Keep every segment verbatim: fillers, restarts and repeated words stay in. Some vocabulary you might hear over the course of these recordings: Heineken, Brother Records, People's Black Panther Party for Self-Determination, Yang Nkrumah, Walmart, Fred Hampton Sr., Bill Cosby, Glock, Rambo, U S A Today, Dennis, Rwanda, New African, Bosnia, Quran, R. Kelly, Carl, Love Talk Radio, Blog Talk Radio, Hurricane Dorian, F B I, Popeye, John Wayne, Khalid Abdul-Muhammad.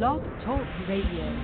Love Talk Radio.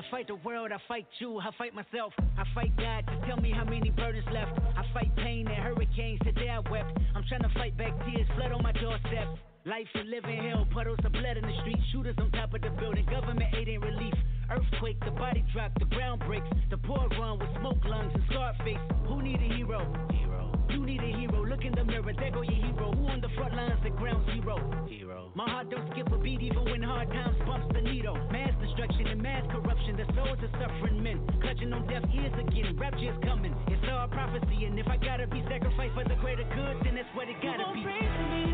I fight the world, I fight you, I fight myself, I fight God, just tell me how many burdens left. I fight pain and hurricanes, today I wept. I'm trying to fight back tears, flood on my doorstep. Life and living hell, puddles of blood in the street. Shooters on top of the building, government aid ain't relief. Earthquake, the body drop, the ground breaks. The poor run with smoke lungs and scarred face. Who need a hero? Hero. You need a hero, look in the mirror, there go your hero. Who on the front lines at ground zero? Hero. My heart don't skip a beat even when hard times bumps the needle. Mass destruction and mass corruption, the souls of suffering men. Clutching on deaf ears again, rapture's coming. It's all prophecy, and if I gotta be sacrificed for the greater good, then that's what it gotta be. Pray for me.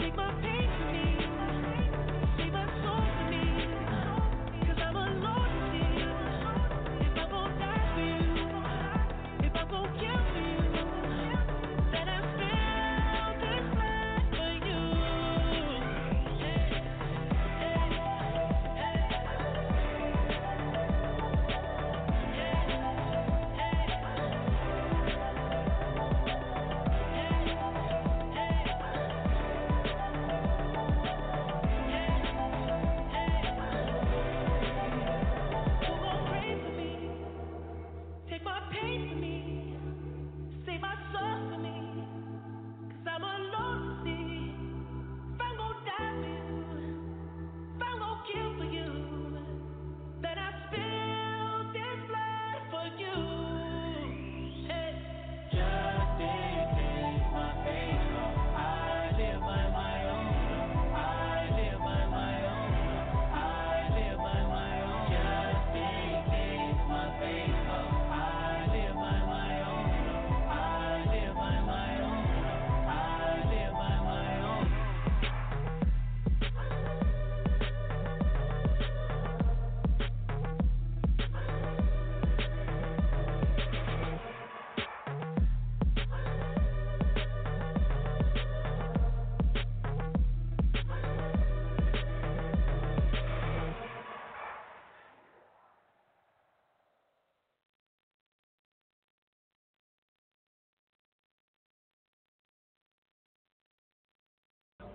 Take my pain for me. Take my soul for me. Cause I'm alone to see. If I won't die for you, if I won't kill for you,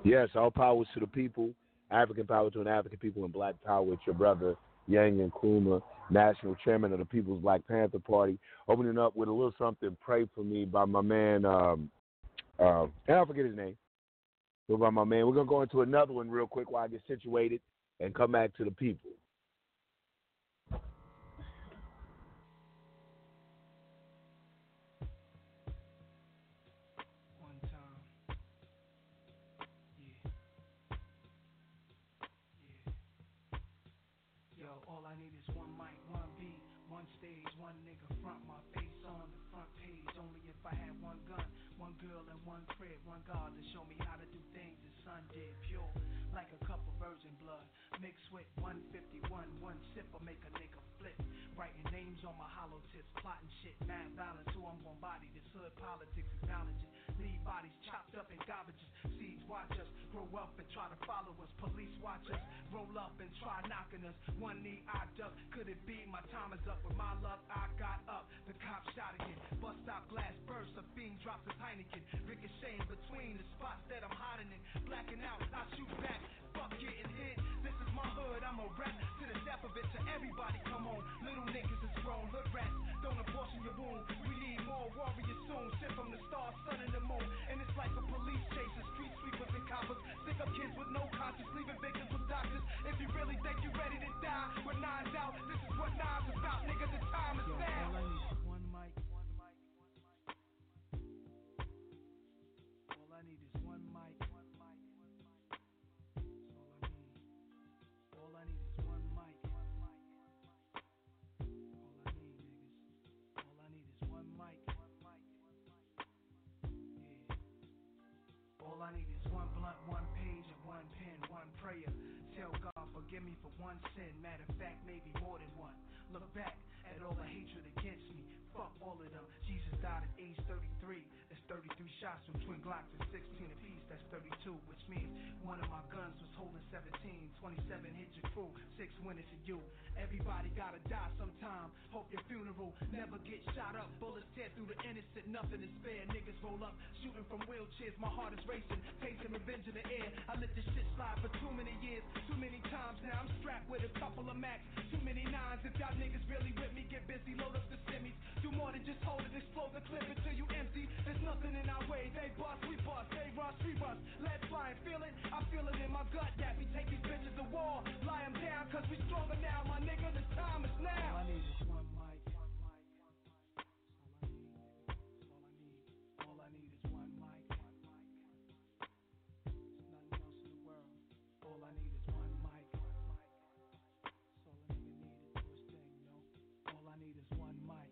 yes, all powers to the people, African power to an African people, and black power with your brother, Yang Nkrumah, national chairman of the People's Black Panther Party, opening up with a little something, Pray For Me, by my man, um, uh, and I forget his name, but by my man. We're going to go into another one real quick while I get situated and come back to the people. all I need is one mic, one beat, one stage, one nigga front, my face on the front page. Only if I had one gun, one girl and one crib, one God to show me how to do things the sun did. Pure, like a cup of virgin blood, mixed with one fifty-one, one sip will make a nigga flip. Writing names on my hollow tips, plotting shit, mad violence, who I'm gon' body this hood politics, acknowledge it. Leave bodies chopped up in garbages, seeds watch us, grow up and try to follow us. Police watch us, roll up and try knocking us. One knee I duck, could it be my time is up? With my luck I got up, the cop shot again. Bus stop glass burst, a fiend drops his Heineken. Ricocheting between the spots that I'm hiding in. Blacking out, I shoot back, fuck getting hit. This is my hood, I'm a rap to the death of it. To everybody, come on, little niggas is grown. Hood rats, don't abortion your wound. We need more warriors soon. Sent from the stars, sun and the moon. And it's like a police chase, a street sweepers and coppers. Sick up kids with no conscience, leaving victims with doctors. If you really think you're ready to die, with nines out, this is what nines about, nigga. The time is now. All I need is one mic, one mic, one mic, one mic. All I need is one mic, one mic, one mic. That's all I need. All I need is one mic, one mic, one mic. All I need, niggas. All I need is one mic, one mic, one mic. Yeah. All I need is one blunt, one page, and one pen, one prayer. Tell God, forgive me for one sin, matter of fact, maybe more than one. Look back at all the hatred against me, fuck all of them. Jesus died at age thirty-three, that's thirty-three shots from twin Glocks and sixteen apiece, that's thirty-two, which means one of my guns was holding seventeen, twenty-seven hit your crew, six went into you. Everybody gotta die sometime, hope your funeral never get shot up. Bullets tear through the innocent, nothing is fair. Niggas roll up, shooting from wheelchairs, my heart is racing, tasting revenge in the air. I let this shit slide for too many years, too many times. Now I'm strapped with a couple of Macs, too many nines. If y'all niggas really with me, get busy, load up the semis. Do more than just hold it, explode the clip until you empty. There's nothing in our way, they bust, we bust, they rush, we rush. Lead flying, feel it, I feel it in my gut that we take these bitches to war. Lie them down, cause we stronger now, my nigga, the time is now. All I need is one mic, one mic, one mic. All I need, that's all I need. All I need is one mic, one mic, one mic. There's nothing else in the world, all I need is one mic.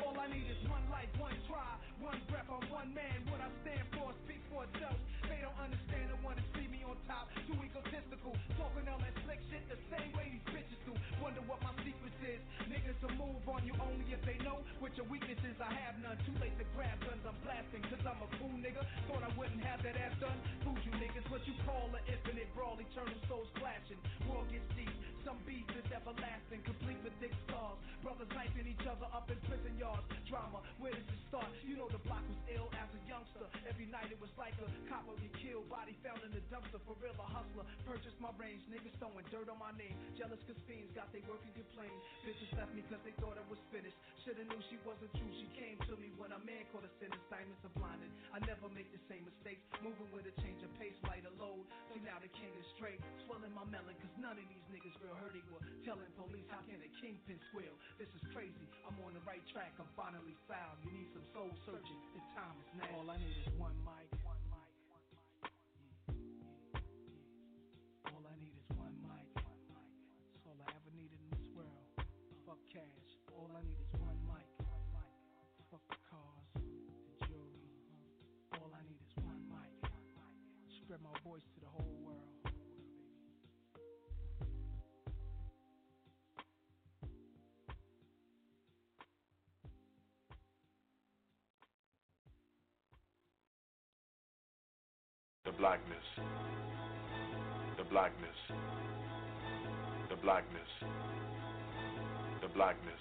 All I need is one mic. All I need is one life, one try, one breath on one man. What I stand for speaks for itself. They don't understand and want to see me on top. Too egotistical, talking all that slick shit the same way these bitches do. Wonder what my secret is. Niggas will move on you only if they know what your weakness is. I have none. Too late to grab guns, I'm blasting, cause I'm a fool nigga. Thought I wouldn't have that ass done. Fool you niggas, what you call an infinite brawl. Eternal souls clashing, world gets deep. Some beef is everlasting, complete with thick scars. Brothers knifing each other up in prison yards. Drama, where does it start? You know the block was ill as a youngster. Every night it was like a cop would get killed, body found in the dumpster. For real, a hustler, purchased my range. Niggas throwing dirt on my name. Jealous cause fiends got they working complain. Bitches left me cause they thought I was finished. Shoulda knew she wasn't true, she came to me when a man caught a sentence. Diamonds are blinded, I never make the same mistakes. Moving with a change of pace, lighter load. See now the king is straight, swelling my melon cause none of these niggas real. Heard they were telling police how can a kingpin squeal. This is crazy, I'm on the right track, I'm finally found. You need some soul searching, the time is now. All I need is one mic, one mic, one mic, yeah, yeah, yeah. All I need is one mic, one mic. That's all I ever needed in this world. Fuck cash, all I need is one mic, one mic. Fuck the cars, the jewelry. All I need is one mic, one mic. Spread my voice to the whole world. The blackness, the blackness, the blackness, the blackness.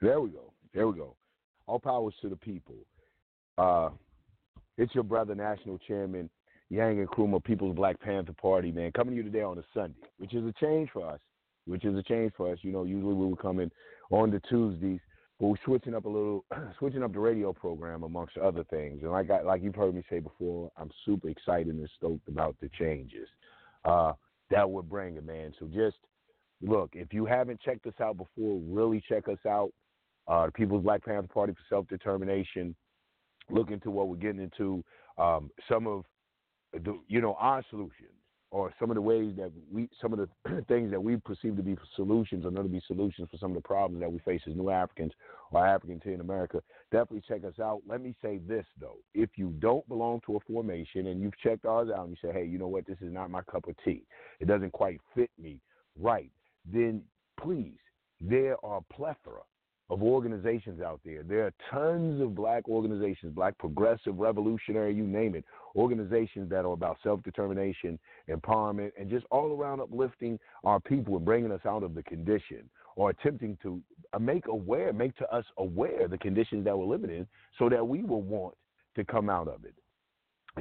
There we go. There we go. All powers to the people. Uh, it's your brother, National Chairman Yang Nkrumah, People's Black Panther Party, man, coming to you today on a Sunday, which is a change for us, which is a change for us. You know, usually we were coming on the Tuesdays, but we're switching up a little, switching up the radio program, amongst other things. And like I, like you've heard me say before, I'm super excited and stoked about the changes uh, that we're bringing, man. So just look, if you haven't checked us out before, really check us out. Uh, the People's Black Panther Party for Self-Determination. Look into what we're getting into. Um, some of the, you know, our solutions, or some of the ways that we, some of the things that we perceive to be solutions are going to be solutions for some of the problems that we face as New Africans or Africans here in America. Definitely check us out. Let me say this, though. If you don't belong to a formation and you've checked ours out and you say, hey, you know what, this is not my cup of tea, it doesn't quite fit me right, then please, there are a plethora of organizations out there. There are tons of black organizations, black progressive, revolutionary, you name it, organizations that are about self-determination, empowerment, and just all around uplifting our people and bringing us out of the condition, or attempting to make aware, make to us aware the conditions that we're living in so that we will want to come out of it.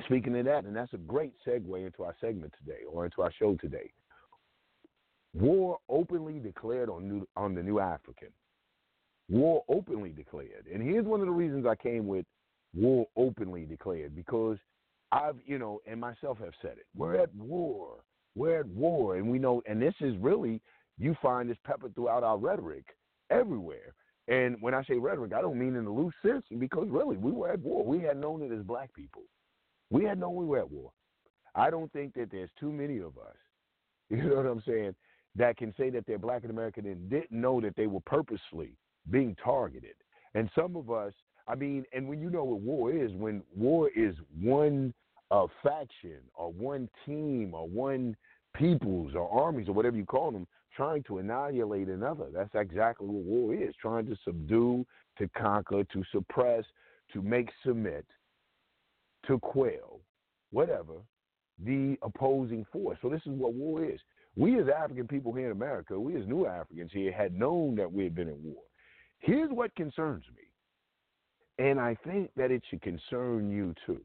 Speaking of that, and that's a great segue into our segment today, or into our show today. War openly declared on, new, on the New African. War openly declared. And here's one of the reasons I came with war openly declared, because I've, you know, and myself have said it. We're at war. We're at war. And we know, and this is really, you find this peppered throughout our rhetoric everywhere. And when I say rhetoric, I don't mean in a loose sense, because really, we were at war. We had known it as black people. We had known we were at war. I don't think that there's too many of us, you know what I'm saying, that can say that they're black and American and didn't know that they were purposely being targeted. And some of us, I mean, and when you know what war is, when war is one uh, faction or one team or one peoples or armies or whatever you call them, trying to annihilate another, that's exactly what war is, trying to subdue, to conquer, to suppress, to make submit, to quell, whatever, the opposing force. So this is what war is. We as African people here in America, we as New Africans here, had known that we had been at war. Here's what concerns me, and I think that it should concern you too.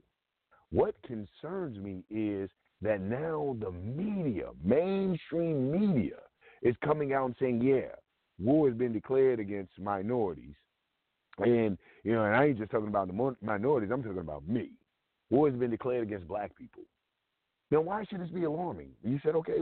What concerns me is that now the media, mainstream media, is coming out and saying, yeah, war has been declared against minorities. And, you know, and I ain't just talking about the minorities, I'm talking about me. War has been declared against black people. Now, why should this be alarming? You said, okay,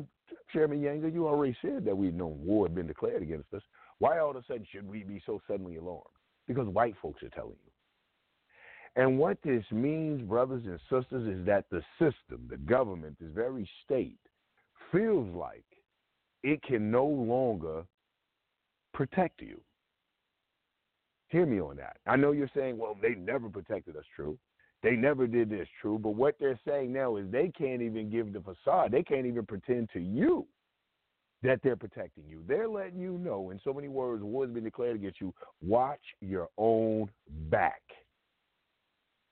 Chairman Yanga, you already said that we've known war had been declared against us. Why all of a sudden should we be so suddenly alarmed? Because white folks are telling you. And what this means, brothers and sisters, is that the system, the government, this very state, feels like it can no longer protect you. Hear me on that. I know you're saying, well, they never protected us, true. They never did this, true. But what they're saying now is they can't even give the facade. They can't even pretend to you that they're protecting you. They're letting you know, in so many words, war has been declared against you. Watch your own back.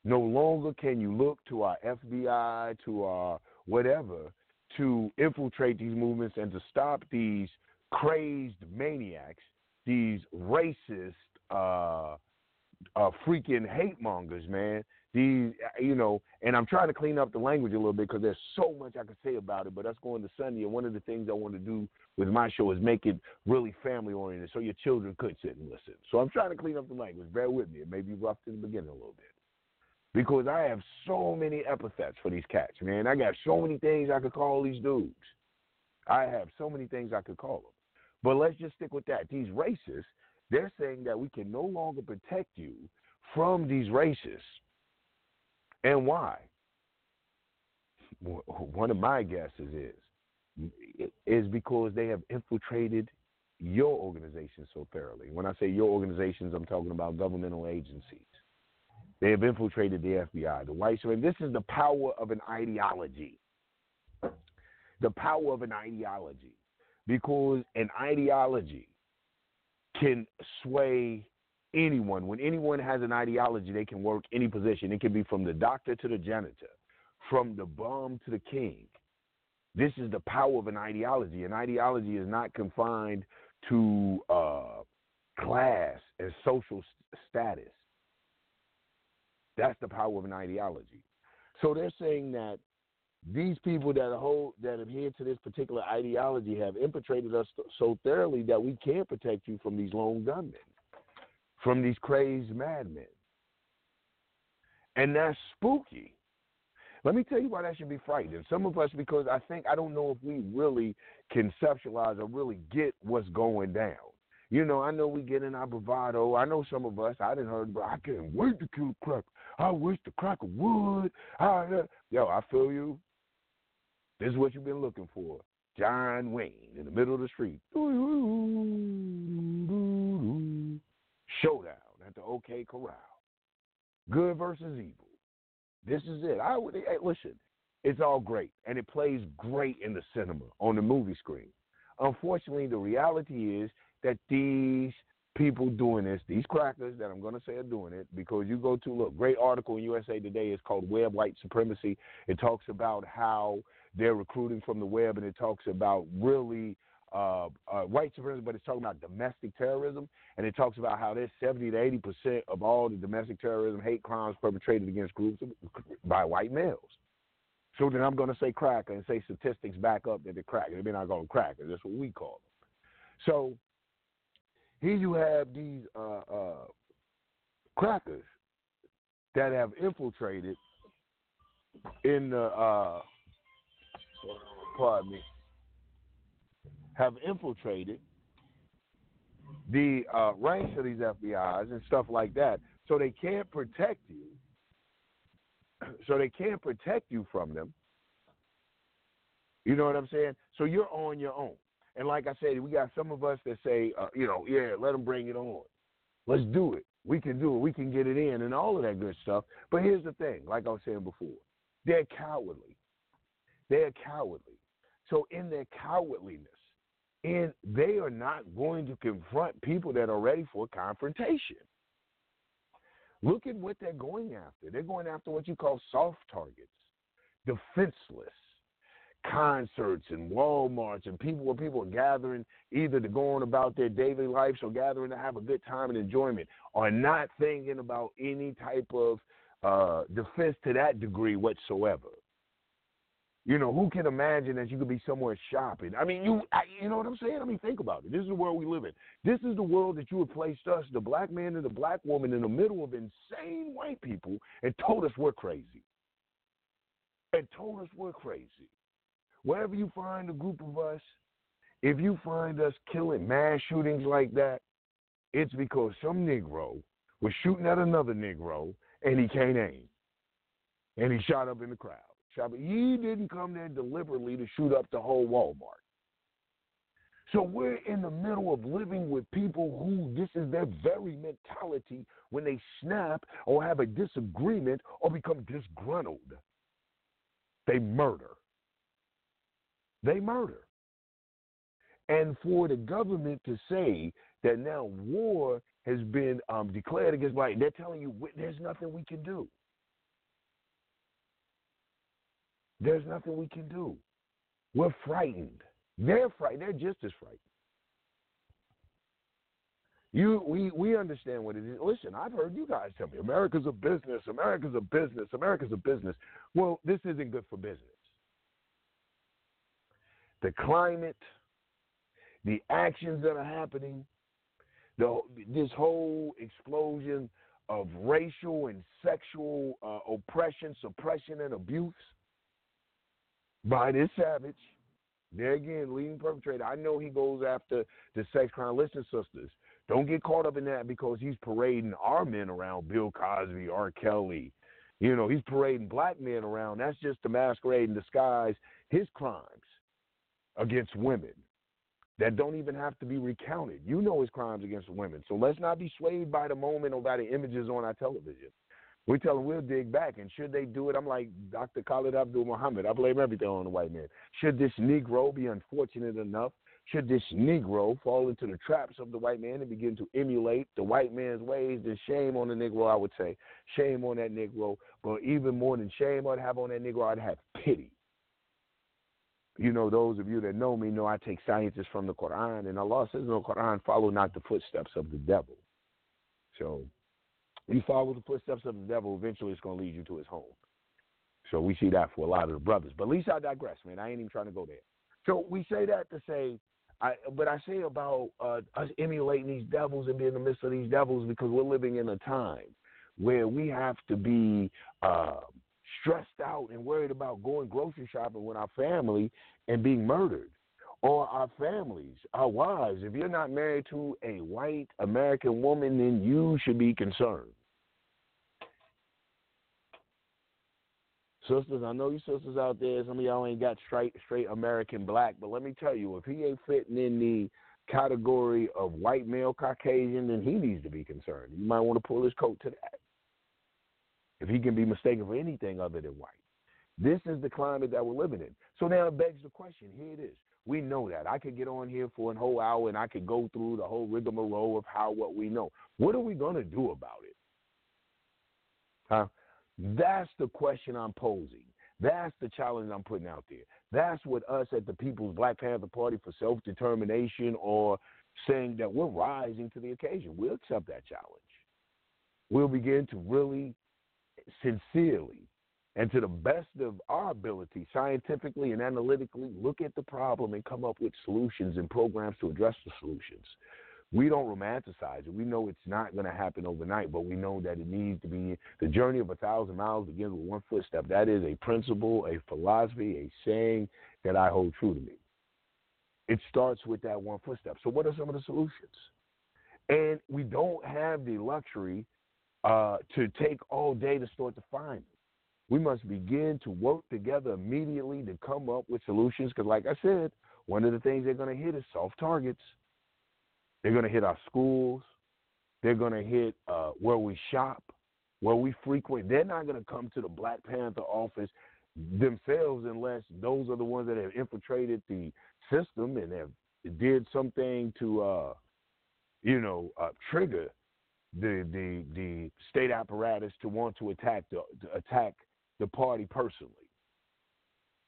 No longer can you look to our F B I, to our whatever, to infiltrate these movements and to stop these crazed maniacs, these racist, uh, uh, freaking hate mongers, man. These, you know, and I'm trying to clean up the language a little bit because there's so much I could say about it, but that's going to Sunday, and one of the things I want to do with my show is make it really family-oriented so your children could sit and listen. So I'm trying to clean up the language. Bear with me. It may be rough in the beginning a little bit because I have so many epithets for these cats, man. I got so many things I could call these dudes. I have so many things I could call them. But let's just stick with that. These racists, they're saying that we can no longer protect you from these racists. And why? One of my guesses is, is because they have infiltrated your organization so thoroughly. When I say your organizations, I'm talking about governmental agencies. They have infiltrated the F B I, the white supremacy. This is the power of an ideology. The power of an ideology. Because an ideology can sway anyone. When anyone has an ideology, they can work any position. It can be from the doctor to the janitor, from the bum to the king. This is the power of an ideology. An ideology is not confined to uh, class, and social status. That's the power of an ideology. So they're saying that these people that hold, that adhere to this particular ideology have infiltrated us so thoroughly that we can't protect you from these lone gunmen, from these crazed madmen. And that's spooky. Let me tell you why that should be frightening. Some of us, because I think, I don't know if we really conceptualize or really get what's going down. You know, I know we get in our bravado. I know some of us, I didn't heard, but I can't wait to kill Cracker. I wish the Cracker would. I, yo, I feel you. This is what you've been looking for. John Wayne in the middle of the street. Showdown at the OK Corral. Good versus evil. This is it. I would, hey, listen, it's all great, and it plays great in the cinema, on the movie screen. Unfortunately, the reality is that these people doing this, these crackers that I'm going to say are doing it, because you go to, look, great article in U S A Today is called Web White Supremacy. It talks about how they're recruiting from the web, and it talks about really uh, uh, white supremacy, but it's talking about domestic terrorism, and it talks about how there's seventy to eighty percent of all the domestic terrorism hate crimes perpetrated against groups by white males. So then I'm going to say cracker and say statistics back up that they're crackers. I mean, I call them crackers. That's what we call them. So here you have these uh, uh, crackers that have infiltrated in the, uh, pardon me, have infiltrated the uh, ranks of these F B Is and stuff like that. So they can't protect you. So they can't protect you from them. You know what I'm saying? So you're on your own. And like I said, we got some of us that say, uh, you know, yeah, let them bring it on. Let's do it. We can do it. We can get it in and all of that good stuff. But here's the thing, like I was saying before, they're cowardly. They're cowardly. So in their cowardliness, in, they are not going to confront people that are ready for confrontation. Look at what they're going after. They're going after what you call soft targets, defenseless. Concerts and Walmarts and people where people are gathering either to go on about their daily lives or gathering to have a good time and enjoyment, are not thinking about any type of uh, defense to that degree whatsoever. You know, who can imagine that you could be somewhere shopping? I mean, you I, you know what I'm saying? I mean, think about it. This is the world we live in. This is the world that you have placed us, the black man and the black woman, in the middle of insane white people and told us we're crazy. And told us we're crazy. Wherever you find a group of us, if you find us killing mass shootings like that, it's because some Negro was shooting at another Negro and he can't aim. And he shot up in the crowd. He didn't come there deliberately to shoot up the whole Walmart. So we're in the middle of living with people who this is their very mentality when they snap or have a disagreement or become disgruntled. They murder. They murder. And for the government to say that now war has been um, declared against white, they're telling you there's nothing we can do. There's nothing we can do. We're frightened. They're frightened. They're just as frightened. You, we, we understand what it is. Listen, I've heard you guys tell me, America's a business, America's a business, America's a business. Well, this isn't good for business. The climate, the actions that are happening, the, this whole explosion of racial and sexual uh, oppression, suppression, and abuse by this savage, there again, leading perpetrator. I know he goes after the sex crime. Listen, sisters, don't get caught up in that because he's parading our men around, Bill Cosby, R. Kelly. You know, he's parading black men around. That's just to masquerade and disguise his crimes against women that don't even have to be recounted. You know his crimes against women. So let's not be swayed by the moment or by the images on our television. We tell them we'll dig back, and should they do it, I'm like Doctor Khalid Abdul-Muhammad. I blame everything on the white man. Should this Negro be unfortunate enough, should this Negro fall into the traps of the white man and begin to emulate the white man's ways, then shame on the Negro, I would say. Shame on that Negro. But even more than shame I'd have on that Negro, I'd have pity. You know, those of you that know me know I take sciences from the Quran, and Allah says in the Quran, follow not the footsteps of the devil. So you follow the footsteps of the devil, eventually it's going to lead you to his home. So we see that for a lot of the brothers. But at least I digress, man. I ain't even trying to go there. So we say that to say, I, but I say about uh, us emulating these devils and being in the midst of these devils because we're living in a time where we have to be uh, stressed out and worried about going grocery shopping with our family and being murdered, or our families, our wives. If you're not married to a white American woman, then you should be concerned. Sisters, I know you sisters out there, some of y'all ain't got straight, straight American black, but let me tell you, if he ain't fitting in the category of white male Caucasian, then he needs to be concerned. You might want to pull his coat to that. If he can be mistaken for anything other than white. This is the climate that we're living in. So now it begs the question, here it is. We know that. I could get on here for a whole hour and I could go through the whole rigmarole of how, what we know. What are we going to do about it? Huh? That's the question I'm posing. That's the challenge I'm putting out there. That's what us at the People's Black Panther Party for Self-Determination are saying, that we're rising to the occasion. We'll accept that challenge. We'll begin to really sincerely and to the best of our ability, scientifically and analytically, look at the problem and come up with solutions and programs to address the solutions. We don't romanticize it. We know it's not going to happen overnight, but we know that it needs to be the journey of a thousand miles begins with one footstep. That is a principle, a philosophy, a saying that I hold true to me. It starts with that one footstep. So what are some of the solutions? And we don't have the luxury uh, to take all day to start to find them. We must begin to work together immediately to come up with solutions because, like I said, one of the things they're going to hit is soft targets. They're going to hit our schools. They're going to hit uh, where we shop, where we frequent. They're not going to come to the Black Panther office themselves unless those are the ones that have infiltrated the system and have did something to, uh, you know, uh, trigger the the the state apparatus to want to attack the to attack the party personally.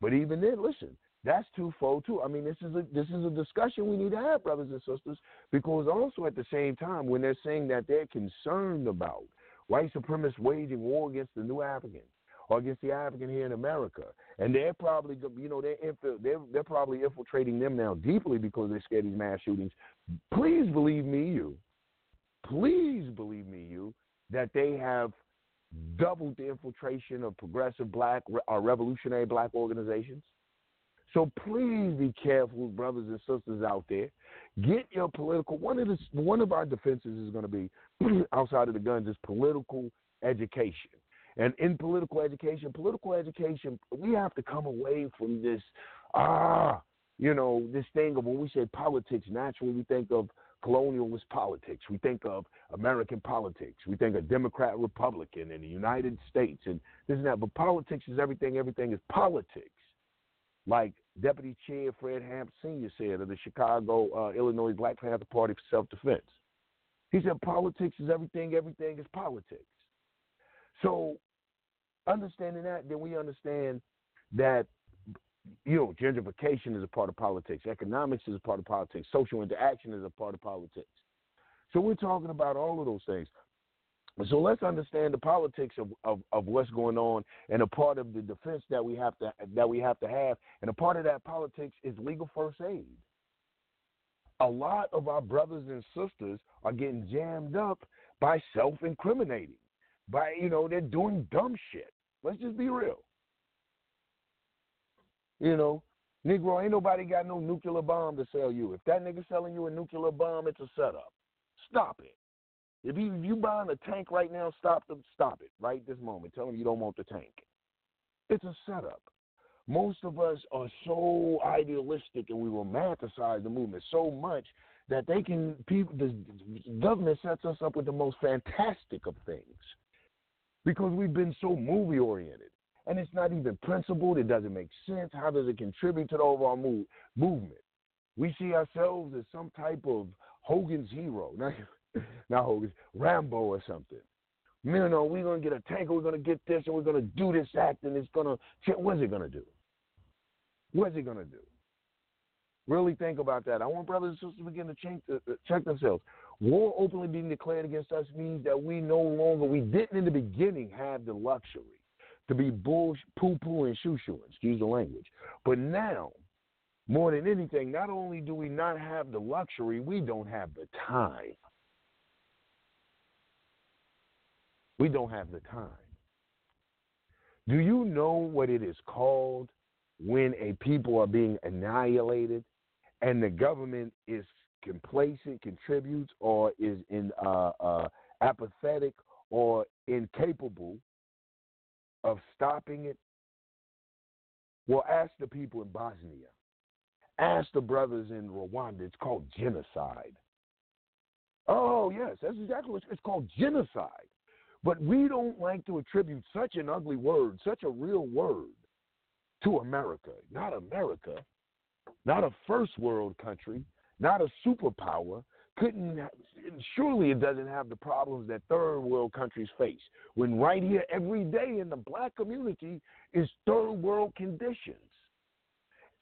But even then, listen. That's twofold, too. I mean, this is a this is a discussion we need to have, brothers and sisters, because also at the same time, when they're saying that they're concerned about white supremacists waging war against the New African or against the African here in America, and they're probably, you know, they're infi- they're, they're probably infiltrating them now deeply because they're scared of these mass shootings. Please believe me, you. Please believe me, you, that they have doubled the infiltration of progressive black or revolutionary black organizations. So please be careful, brothers and sisters out there. Get your political. One of the one of our defenses is going to be outside of the guns is political education, and in political education, political education, we have to come away from this ah, you know, this thing of when we say politics, naturally we think of colonialist politics, we think of American politics, we think of Democrat, Republican, in the United States, and this and that. But politics is everything. Everything is politics. Like Deputy Chair Fred Hampton Senior said of the Chicago, uh, Illinois Black Panther Party for Self-Defense. He said politics is everything, everything is politics. So understanding that, then we understand that, you know, gentrification is a part of politics. Economics is a part of politics. Social interaction is a part of politics. So we're talking about all of those things. So let's understand the politics of, of, of what's going on, and a part of the defense that we have to that we have to have, and a part of that politics is legal first aid. A lot of our brothers and sisters are getting jammed up by self-incriminating, by, you know, they're doing dumb shit. Let's just be real. You know, Negro, ain't nobody got no nuclear bomb to sell you. If that nigga selling you a nuclear bomb, it's a setup. Stop it. If you, if you buying a tank right now, stop them, stop it right this moment. Tell them you don't want the tank. It's a setup. Most of us are so idealistic and we romanticize the movement so much that they can, people, the government sets us up with the most fantastic of things because we've been so movie-oriented. And it's not even principled. It doesn't make sense. How does it contribute to the overall move, movement? We see ourselves as some type of Hogan's hero. Now, Now, Hogan's Rambo or something. You know, we're going to get a tank, we're going to get this, and we're going to do this act, and it's going to, what's it going to do? What's he going to do? Really think about that. I want brothers and sisters to begin to check, to, to check themselves. War openly being declared against us means that we no longer, we didn't in the beginning have the luxury to be bull, poo-poo and shoo-shoo, excuse the language. But now, more than anything, not only do we not have the luxury, we don't have the time. We don't have the time. Do you know what it is called when a people are being annihilated and the government is complacent, contributes, or is in uh, uh, apathetic or incapable of stopping it? Well, ask the people in Bosnia. Ask the brothers in Rwanda. It's called genocide. Oh, yes, that's exactly what it's called, genocide. But we don't like to attribute such an ugly word, such a real word, to America. Not America, not a first world country, not a superpower. Couldn't, surely it doesn't have the problems that third world countries face. When right here every day in the black community is third world conditions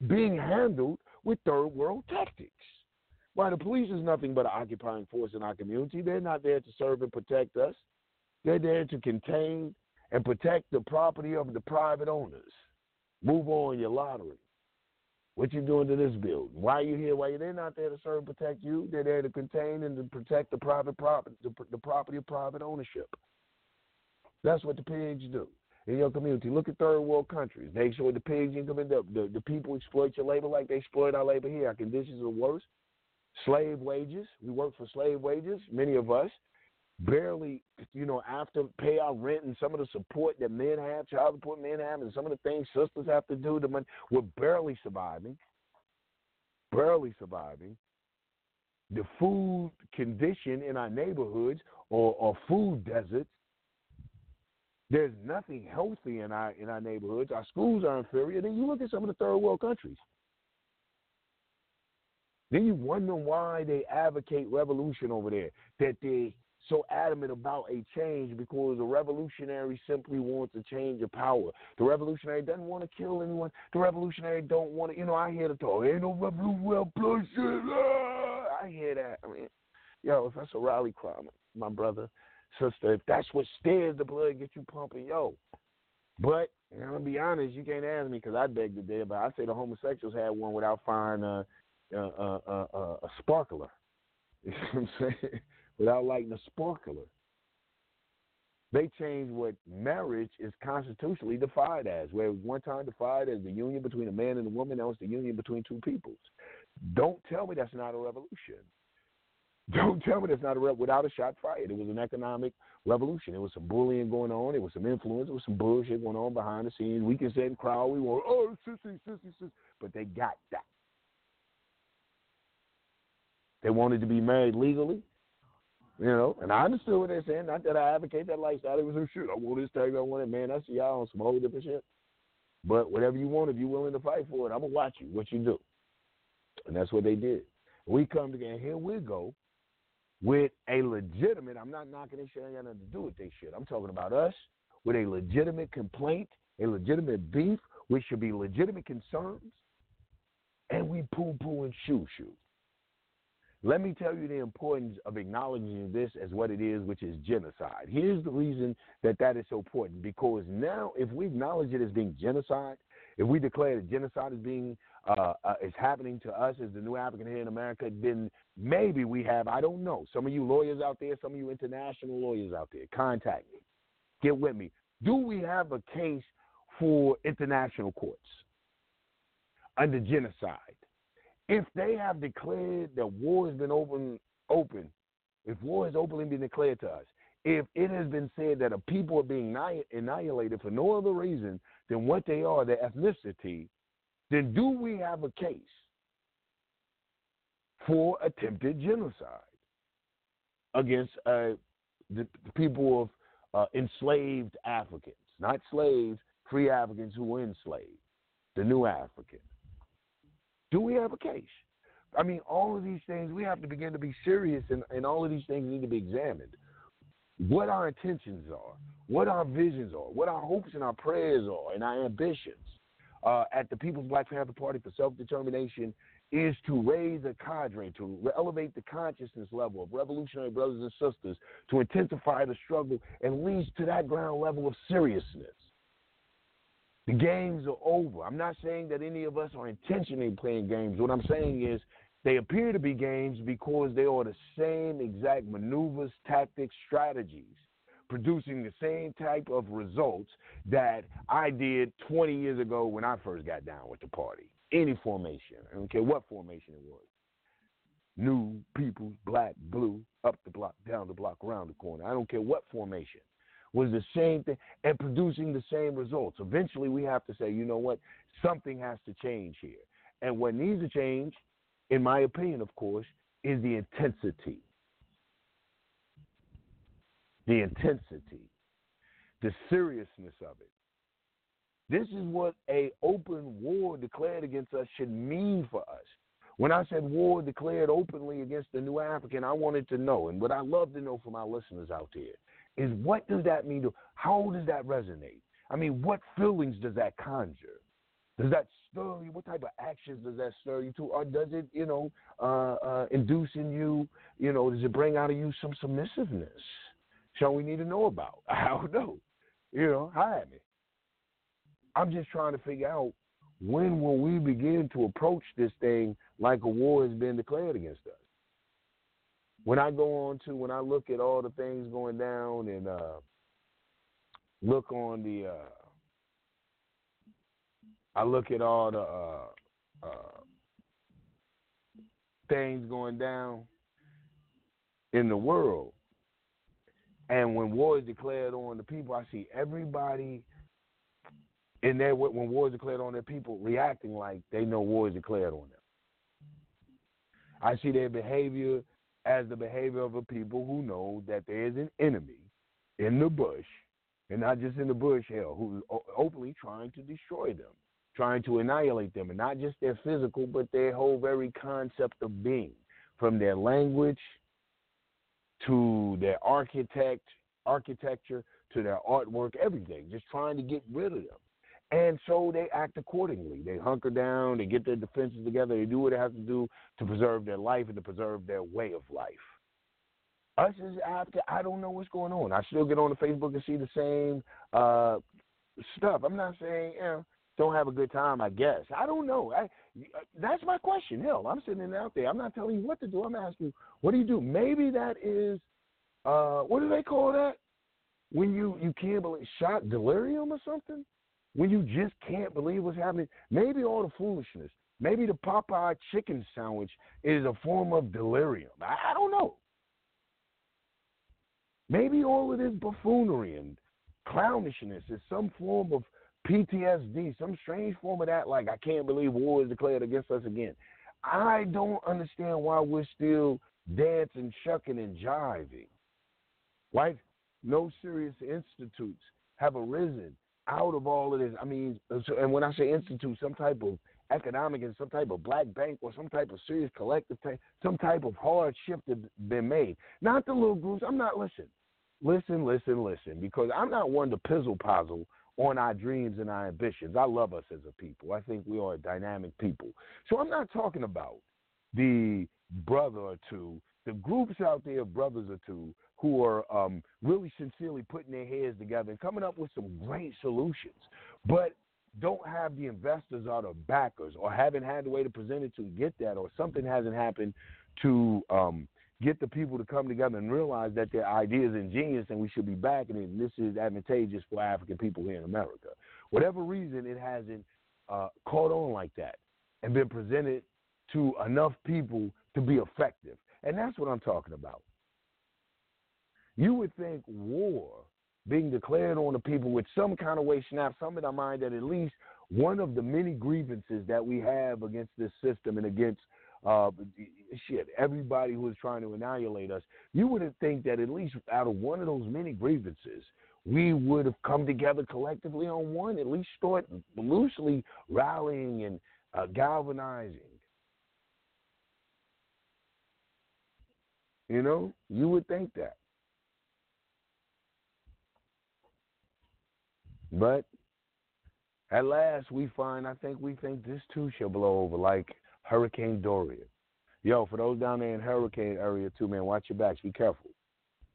being handled with third world tactics. Why, the police is nothing but an occupying force in our community. They're not there to serve and protect us. They're there to contain and protect the property of the private owners. Move on your lottery. What you doing to this building? Why are you here? Why they're not there to serve and protect you? They're there to contain and to protect the private property, the, the property of private ownership. That's what the pigs do in your community. Look at third world countries. Make sure the pigs ain't coming up. The, the people exploit your labor like they exploit our labor here. Our conditions are worse. Slave wages. We work for slave wages. Many of us barely, you know, after pay our rent and some of the support that men have, child support men have, and some of the things sisters have to do to money, we're barely surviving, barely surviving. The food condition in our neighborhoods or, or food deserts, there's nothing healthy in our in our neighborhoods. Our schools are inferior. Then you look at some of the third world countries. Then you wonder why they advocate revolution over there, that they so adamant about a change, because the revolutionary simply wants a change of power. The revolutionary doesn't want to kill anyone. The revolutionary don't want to, you know, I hear the talk, ain't no revolution. I hear that. I mean, yo, if that's a rally cry, my brother, sister, if that's what stirs the blood, get you pumping, yo. But, and I'm going to be honest, you can't ask me because I beg the dead, but I say the homosexuals had one without firing a, a, a, a, a sparkler. You know what I'm saying? Without lighting a sparkler. They changed what marriage is constitutionally defined as, where it was one time defined as the union between a man and a woman, now it's the union between two peoples. Don't tell me that's not a revolution. Don't tell me that's not a revolution. Without a shot fired, it was an economic revolution. There was some bullying going on. There was some influence. There was some bullshit going on behind the scenes. We can sit and cry. We want, oh, sissy, sissy, sissy. But they got that. They wanted to be married legally. You know, and I understood what they're saying. Not that I advocate that lifestyle. It was a shoot. I want this tag. I want it, man. I see y'all on some whole different shit. But whatever you want, if you're willing to fight for it, I'm going to watch you, what you do. And that's what they did. We come together. Here we go with a legitimate, I'm not knocking this shit. I ain't got nothing to do with this shit. I'm talking about us with a legitimate complaint, a legitimate beef, which should be legitimate concerns. And we poo-poo and shoo-shoo. Let me tell you the importance of acknowledging this as what it is, which is genocide. Here's the reason that that is so important, because now if we acknowledge it as being genocide, if we declare that genocide is being uh, uh, is happening to us as the New African here in America, then maybe we have, I don't know, some of you lawyers out there, some of you international lawyers out there, contact me. Get with me. Do we have a case for international courts under genocide? If they have declared that war has been open, open, if war has openly been declared to us, if it has been said that a people are being annihilated for no other reason than what they are, their ethnicity, then do we have a case for attempted genocide against uh, the, the people of uh, enslaved Africans, not slaves, free Africans who were enslaved, the New Africans? Do we have a case? I mean, all of these things, we have to begin to be serious, and, and all of these things need to be examined. What our intentions are, what our visions are, what our hopes and our prayers are, and our ambitions uh, at the People's Black Panther Party for Self-Determination is to raise a cadre, to re- elevate the consciousness level of revolutionary brothers and sisters, to intensify the struggle and leads to that ground level of seriousness. The games are over. I'm not saying that any of us are intentionally playing games. What I'm saying is they appear to be games because they are the same exact maneuvers, tactics, strategies, producing the same type of results that I did twenty years ago when I first got down with the party. Any formation, I don't care what formation it was. New, People's, black, blue, up the block, down the block, around the corner. I don't care what formation. Was the same thing and producing the same results. Eventually, we have to say, you know what, something has to change here. And what needs to change, in my opinion, of course, is the intensity. The intensity, the seriousness of it. This is what a open war declared against us should mean for us. When I said war declared openly against the New African, I wanted to know, and what I love to know from our listeners out there, is what does that mean? To, how does that resonate? I mean, what feelings does that conjure? Does that stir you? What type of actions does that stir you to? Or does it, you know, uh, uh, induce in you, you know, does it bring out of you some submissiveness? So we need to know about. I don't know. You know, hire me. I'm just trying to figure out when will we begin to approach this thing like a war has been declared against us. When I go on to, when I look at all the things going down and uh, look on the, uh, I look at all the uh, uh, things going down in the world, and when war is declared on the people, I see everybody in there, when war is declared on their people, reacting like they know war is declared on them. I see their behavior as the behavior of a people who know that there is an enemy in the bush, and not just in the bush, hell, who's openly trying to destroy them, trying to annihilate them, and not just their physical, but their whole very concept of being, from their language to their architect, architecture to their artwork, everything, just trying to get rid of them. And so they act accordingly. They hunker down, they get their defenses together, they do what they have to do to preserve their life and to preserve their way of life. Us is after, I don't know what's going on. I still get on the Facebook and see the same uh, stuff. I'm not saying, you know, don't have a good time, I guess. I don't know. I, that's my question. Hell, I'm sitting in out there. I'm not telling you what to do. I'm asking you, what do you do? Maybe that is, uh, what do they call that? When you, you can't believe, shock delirium or something? When you just can't believe what's happening, maybe all the foolishness, maybe the Popeye chicken sandwich is a form of delirium. I, I don't know. Maybe all of this buffoonery and clownishness is some form of P T S D, some strange form of that, like I can't believe war is declared against us again. I don't understand why we're still dancing, shucking, and jiving. Like no serious institutes have arisen out of all of this. I mean, and when I say institute, some type of economic and some type of black bank or some type of serious collective, t- some type of hard shift that's been made. Not the little groups. I'm not, listen, listen, listen, listen, because I'm not one to pizzle-pozzle on our dreams and our ambitions. I love us as a people. I think we are a dynamic people. So I'm not talking about the brother or two, the groups out there, brothers or two, who are um, really sincerely putting their heads together and coming up with some great solutions, but don't have the investors or the backers or haven't had the way to present it to get that, or something hasn't happened to um, get the people to come together and realize that their idea is ingenious and we should be backing it, and this is advantageous for African people here in America. Whatever reason, it hasn't uh, caught on like that and been presented to enough people to be effective. And that's what I'm talking about. You would think war being declared on the people would some kind of way snap some in our mind that at least one of the many grievances that we have against this system and against uh, shit, everybody who is trying to annihilate us, you would think that at least out of one of those many grievances, we would have come together collectively on one, at least start loosely rallying and uh, galvanizing. You know, you would think that. But At last, we find, I think we think this too shall blow over, like Hurricane Dorian. Yo, for those down there in hurricane area too, man, watch your backs. Be careful.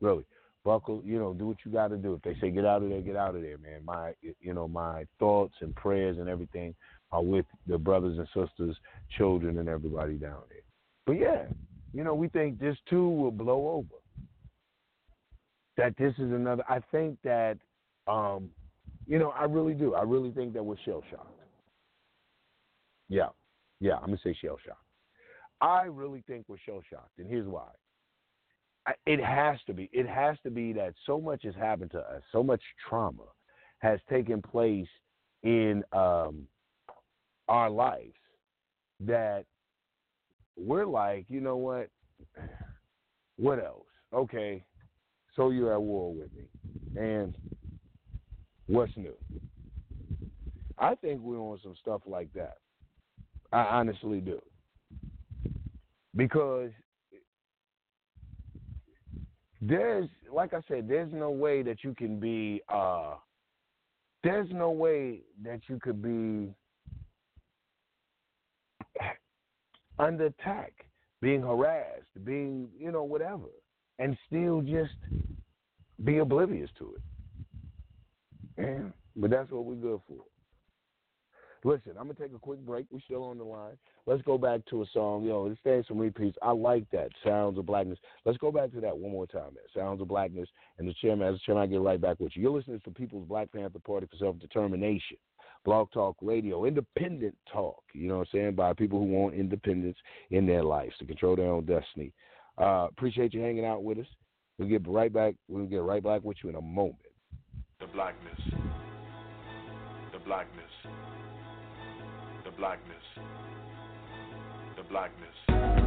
Really. Buckle, you know, do what you got to do. If they say get out of there, get out of there, man. My, you know, my thoughts and prayers and everything are with the brothers and sisters, children, and everybody down there. But, yeah, you know, we think this too will blow over. That this is another, I think that, um, you know, I really do. I really think that we're shell-shocked. Yeah, yeah, I'm going to say shell-shocked. I really think we're shell-shocked, and here's why. I, it has to be. It has to be that so much has happened to us, so much trauma has taken place in um, our lives that we're like, you know what, what else? Okay, so you're at war with me, and what's new? I think we're on some stuff like that. I honestly do. Because there's, like I said, there's no way that you can be, uh, there's no way that you could be under attack, being harassed, being, you know, whatever, and still just be oblivious to it. Yeah. But that's what we're good for. Listen, I'm going to take a quick break. We're still on the line. Let's go back to a song. Yo, this thing's some repeats. I like that, Sounds of Blackness. Let's go back to that one more time, man. Sounds of Blackness. And the chairman, as the chairman, I get right back with you. You're listening to People's Black Panther Party for Self-Determination. Blog Talk Radio, independent talk, you know what I'm saying, by people who want independence in their lives to control their own destiny. Uh, appreciate you hanging out with us. We'll get right back. We'll get right back with you in a moment. The blackness. The blackness. The blackness. The blackness.